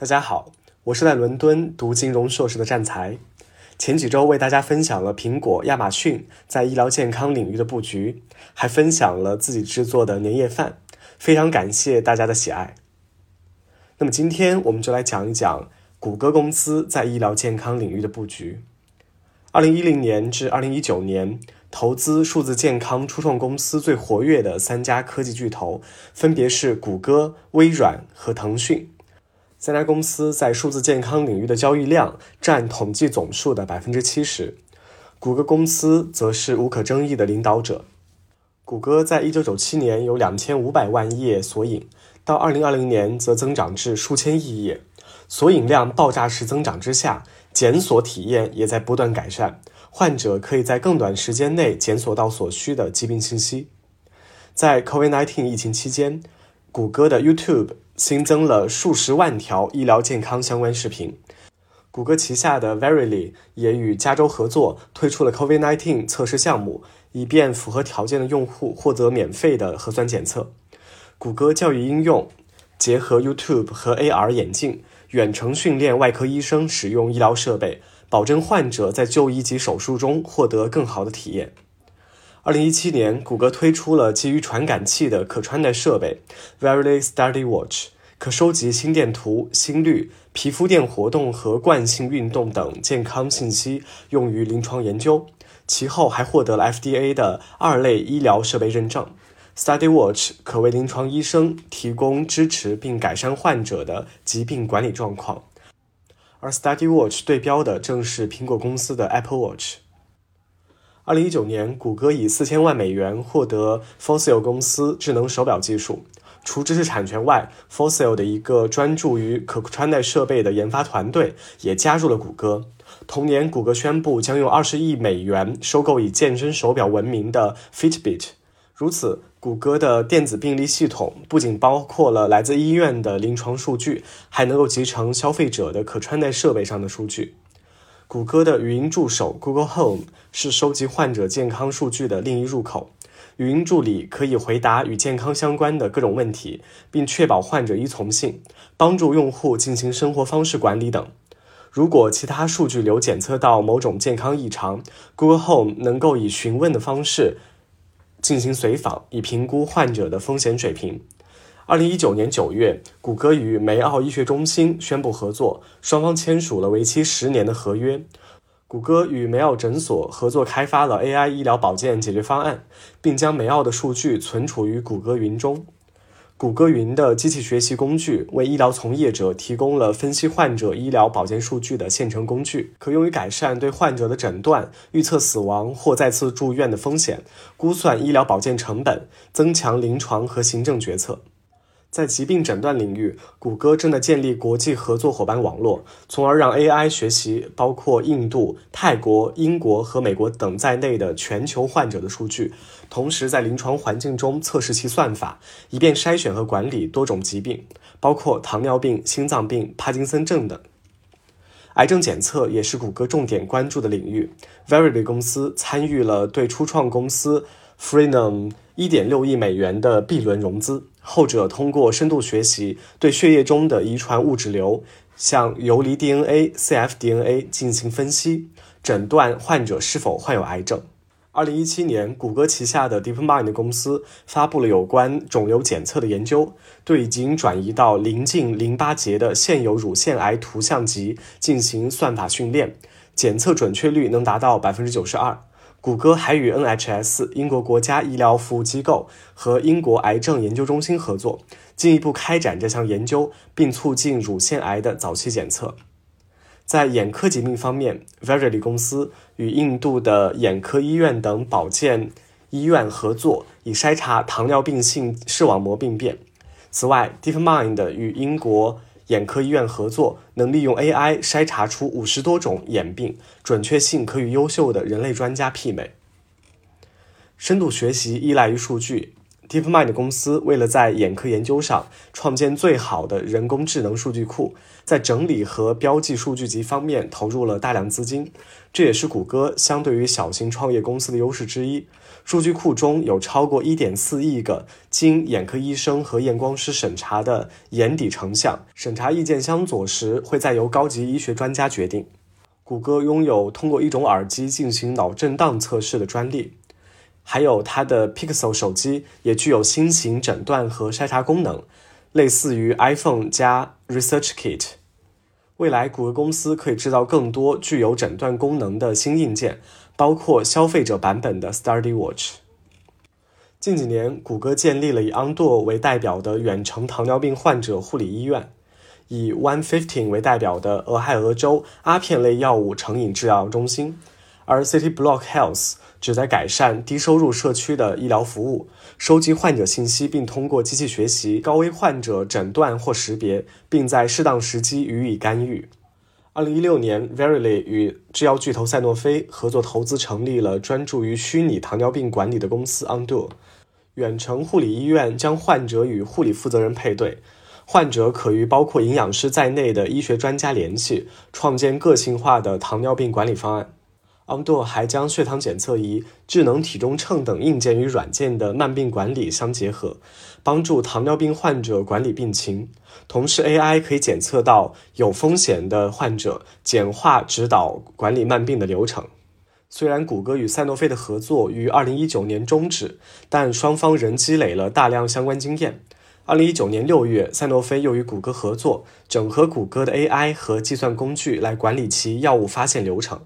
大家好，我是在伦敦读金融硕士的战才。前几周为大家分享了苹果、亚马逊在医疗健康领域的布局，还分享了自己制作的年夜饭，非常感谢大家的喜爱。那么今天我们就来讲一讲谷歌公司在医疗健康领域的布局。2010年至2019年，投资数字健康初创公司最活跃的三家科技巨头分别是谷歌、微软和腾讯。三家公司在数字健康领域的交易量占统计总数的 70%， 谷歌公司则是无可争议的领导者。谷歌在1997年有2500万页索引，到2020年则增长至数千亿页。索引量爆炸式增长之下，检索体验也在不断改善，患者可以在更短时间内检索到所需的疾病信息。在 COVID-19 疫情期间，谷歌的 YouTube 新增了数十万条医疗健康相关视频。谷歌旗下的 Verily 也与加州合作推出了 COVID-19 测试项目，以便符合条件的用户获得免费的核酸检测。谷歌教育应用结合 YouTube 和 AR 眼镜，远程训练外科医生使用医疗设备，保证患者在就医及手术中获得更好的体验。2017年，谷歌推出了基于传感器的可穿戴设备 Verily Study Watch， 可收集心电图、心率、皮肤电活动和惯性运动等健康信息，用于临床研究。其后还获得了 FDA 的二类医疗设备认证。Study Watch 可为临床医生提供支持并改善患者的疾病管理状况，而 Study Watch 对标的正是苹果公司的 Apple Watch。2019年，谷歌以$4000万获得 Fossil 公司智能手表技术。除知识产权外， Fossil 的一个专注于可穿戴设备的研发团队也加入了谷歌。同年，谷歌宣布将用$20亿收购以健身手表闻名的 Fitbit。如此，谷歌的电子病历系统不仅包括了来自医院的临床数据，还能够集成消费者的可穿戴设备上的数据。谷歌的语音助手 Google Home 是收集患者健康数据的另一入口。语音助理可以回答与健康相关的各种问题，并确保患者依从性，帮助用户进行生活方式管理等。如果其他数据流检测到某种健康异常， Google Home 能够以询问的方式进行随访，以评估患者的风险水平。2019年9月，谷歌与梅奥医学中心宣布合作，双方签署了为期10年的合约。谷歌与梅奥诊所合作开发了 AI 医疗保健解决方案，并将梅奥的数据存储于谷歌云中。谷歌云的机器学习工具为医疗从业者提供了分析患者医疗保健数据的现成工具，可用于改善对患者的诊断、预测死亡或再次住院的风险，估算医疗保健成本，增强临床和行政决策。在疾病诊断领域，谷歌正在建立国际合作伙伴网络，从而让 AI 学习包括印度、泰国、英国和美国等在内的全球患者的数据，同时在临床环境中测试其算法，以便筛选和管理多种疾病，包括糖尿病、心脏病、帕金森症等。癌症检测也是谷歌重点关注的领域。 Verily 公司参与了对初创公司 Freenome$1.6亿的 B 轮融资，后者通过深度学习对血液中的遗传物质流，像游离 DNA、cfDNA 进行分析，诊断患者是否患有癌症。2017年，谷歌旗下的 DeepMind 公司发布了有关肿瘤检测的研究，对已经转移到邻近淋巴结的现有乳腺癌图像集进行算法训练，检测准确率能达到 92%。谷歌还与 NHS 英国国家医疗服务机构和英国癌症研究中心合作，进一步开展这项研究，并促进乳腺癌的早期检测。在眼科疾病方面， Verily 公司与印度的眼科医院等保健医院合作，以筛查糖尿病性视网膜病变。此外， DeepMind 与英国眼科医院合作，能利用 AI 筛查出50多种眼病，准确性可与优秀的人类专家媲美。深度学习依赖于数据， DeepMind 公司为了在眼科研究上创建最好的人工智能数据库，在整理和标记数据集方面投入了大量资金，这也是谷歌相对于小型创业公司的优势之一。数据库中有超过 1.4 亿个经眼科医生和验光师审查的眼底成像，审查意见相左时会再由高级医学专家决定。谷歌拥有通过一种耳机进行脑震荡测试的专利，还有它的 Pixel 手机也具有新型诊断和筛查功能，类似于 iPhone 加 ResearchKit。 未来谷歌公司可以制造更多具有诊断功能的新硬件，包括消费者版本的 Study Watch。 近几年谷歌建立了以 Onduo 为代表的远程糖尿病患者护理医院，以 One Fifteen 为代表的俄亥俄州阿片类药物成瘾治疗中心，而 City Block Health 旨在改善低收入社区的医疗服务，收集患者信息并通过机器学习高危患者诊断或识别，并在适当时机予以干预。2016年 Verily 与制药巨头赛诺菲合作投资成立了专注于虚拟糖尿病管理的公司 Onduo。 远程护理医院将患者与护理负责人配对，患者可与包括营养师在内的医学专家联系，创建个性化的糖尿病管理方案。Onduo 还将血糖检测仪、智能体重秤等硬件与软件的慢病管理相结合，帮助糖尿病患者管理病情。同时 AI 可以检测到有风险的患者，简化指导管理慢病的流程。虽然谷歌与赛诺菲的合作于2019年终止，但双方仍积累了大量相关经验。2019年6月，赛诺菲又与谷歌合作，整合谷歌的 AI 和计算工具来管理其药物发现流程，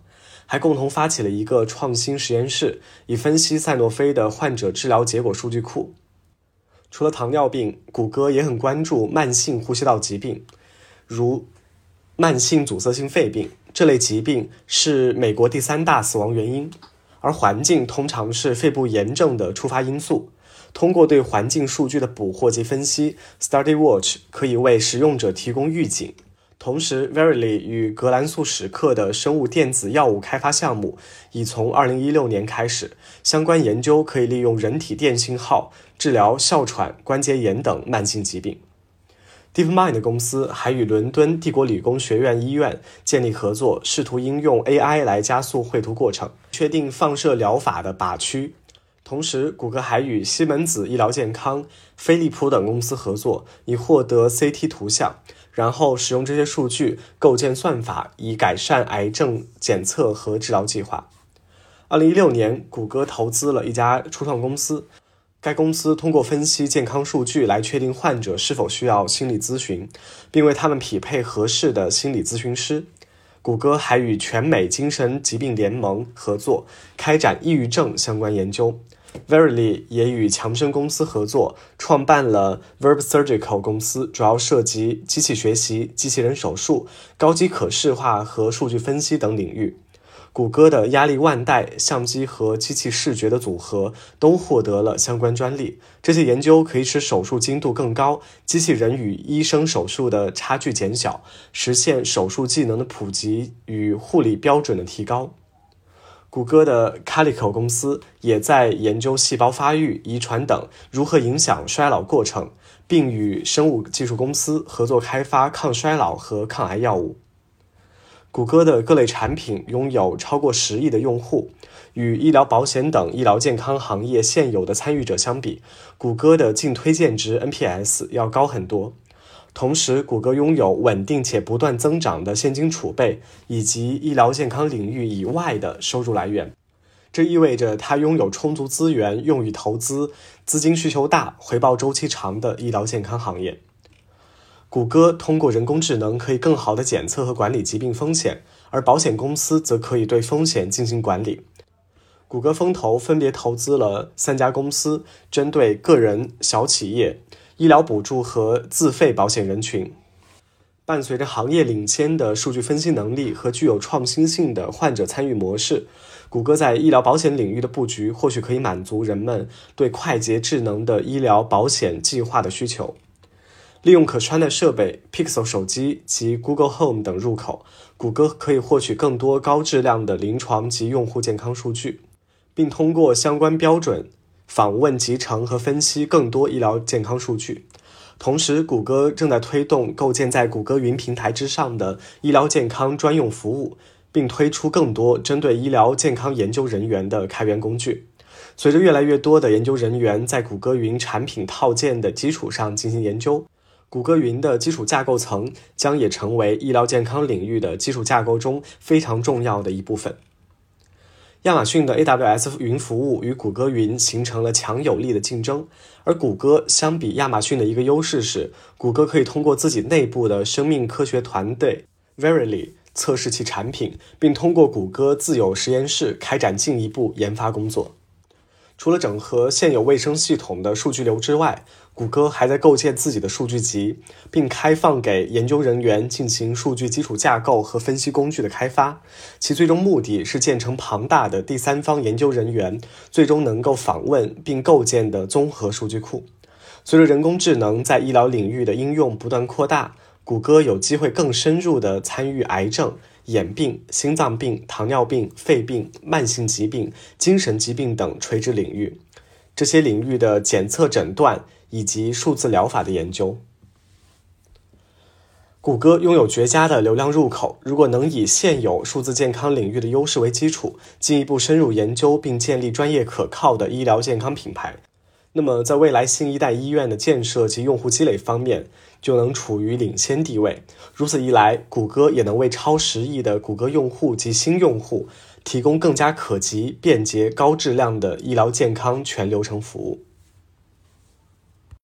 还共同发起了一个创新实验室，以分析赛诺菲的患者治疗结果数据库。除了糖尿病，谷歌也很关注慢性呼吸道疾病，如慢性阻塞性肺病，这类疾病是美国第3大死亡原因，而环境通常是肺部炎症的触发因素。通过对环境数据的捕获及分析， Study Watch 可以为使用者提供预警。同时 Verily 与格兰素史克的生物电子药物开发项目已从2016年开始，相关研究可以利用人体电信号治疗哮喘、关节炎等慢性疾病。 DeepMind 公司还与伦敦帝国理工学院医院建立合作，试图应用 AI 来加速绘图过程，确定放射疗法的靶区。同时谷歌还与西门子医疗健康、飞利浦等公司合作，以获得 CT 图像，然后使用这些数据构建算法，以改善癌症检测和治疗计划。2016年谷歌投资了一家初创公司，该公司通过分析健康数据来确定患者是否需要心理咨询，并为他们匹配合适的心理咨询师。谷歌还与全美精神疾病联盟合作，开展抑郁症相关研究。Verily 也与强生公司合作，创办了 Verb Surgical 公司，主要涉及机器学习、机器人手术、高级可视化和数据分析等领域。谷歌的压力腕带、相机和机器视觉的组合都获得了相关专利。这些研究可以使手术精度更高，机器人与医生手术的差距减小，实现手术技能的普及与护理标准的提高。谷歌的 Calico 公司也在研究细胞发育、遗传等如何影响衰老过程，并与生物技术公司合作开发抗衰老和抗癌药物。谷歌的各类产品拥有超过10亿的用户，与医疗保险等医疗健康行业现有的参与者相比，谷歌的净推荐值 NPS 要高很多。同时谷歌拥有稳定且不断增长的现金储备，以及医疗健康领域以外的收入来源，这意味着它拥有充足资源用于投资资金需求大、回报周期长的医疗健康行业。谷歌通过人工智能可以更好地检测和管理疾病风险，而保险公司则可以对风险进行管理。谷歌风投分别投资了3家公司，针对个人、小企业、医疗补助和自费保险人群。伴随着行业领先的数据分析能力和具有创新性的患者参与模式，谷歌在医疗保险领域的布局或许可以满足人们对快捷智能的医疗保险计划的需求。利用可穿戴设备、 Pixel 手机及 Google Home 等入口，谷歌可以获取更多高质量的临床及用户健康数据，并通过相关标准访问集成和分析更多医疗健康数据。同时，谷歌正在推动构建在谷歌云平台之上的医疗健康专用服务，并推出更多针对医疗健康研究人员的开源工具。随着越来越多的研究人员在谷歌云产品套件的基础上进行研究，谷歌云的基础架构层将也成为医疗健康领域的基础架构中非常重要的一部分。亚马逊的 AWS 云服务与谷歌云形成了强有力的竞争，而谷歌相比亚马逊的一个优势是，谷歌可以通过自己内部的生命科学团队 Verily 测试其产品，并通过谷歌自有实验室开展进一步研发工作。除了整合现有卫生系统的数据流之外，谷歌还在构建自己的数据集，并开放给研究人员进行数据基础架构和分析工具的开发，其最终目的是建成庞大的第三方研究人员最终能够访问并构建的综合数据库。随着人工智能在医疗领域的应用不断扩大，谷歌有机会更深入地参与癌症、眼病、心脏病、糖尿病、肺病、慢性疾病、精神疾病等垂直领域，这些领域的检测诊断以及数字疗法的研究。谷歌拥有绝佳的流量入口，如果能以现有数字健康领域的优势为基础，进一步深入研究并建立专业可靠的医疗健康品牌，那么在未来新一代医院的建设及用户积累方面就能处于领先地位。如此一来，谷歌也能为超10亿的谷歌用户及新用户提供更加可及、便捷、高质量的医疗健康全流程服务。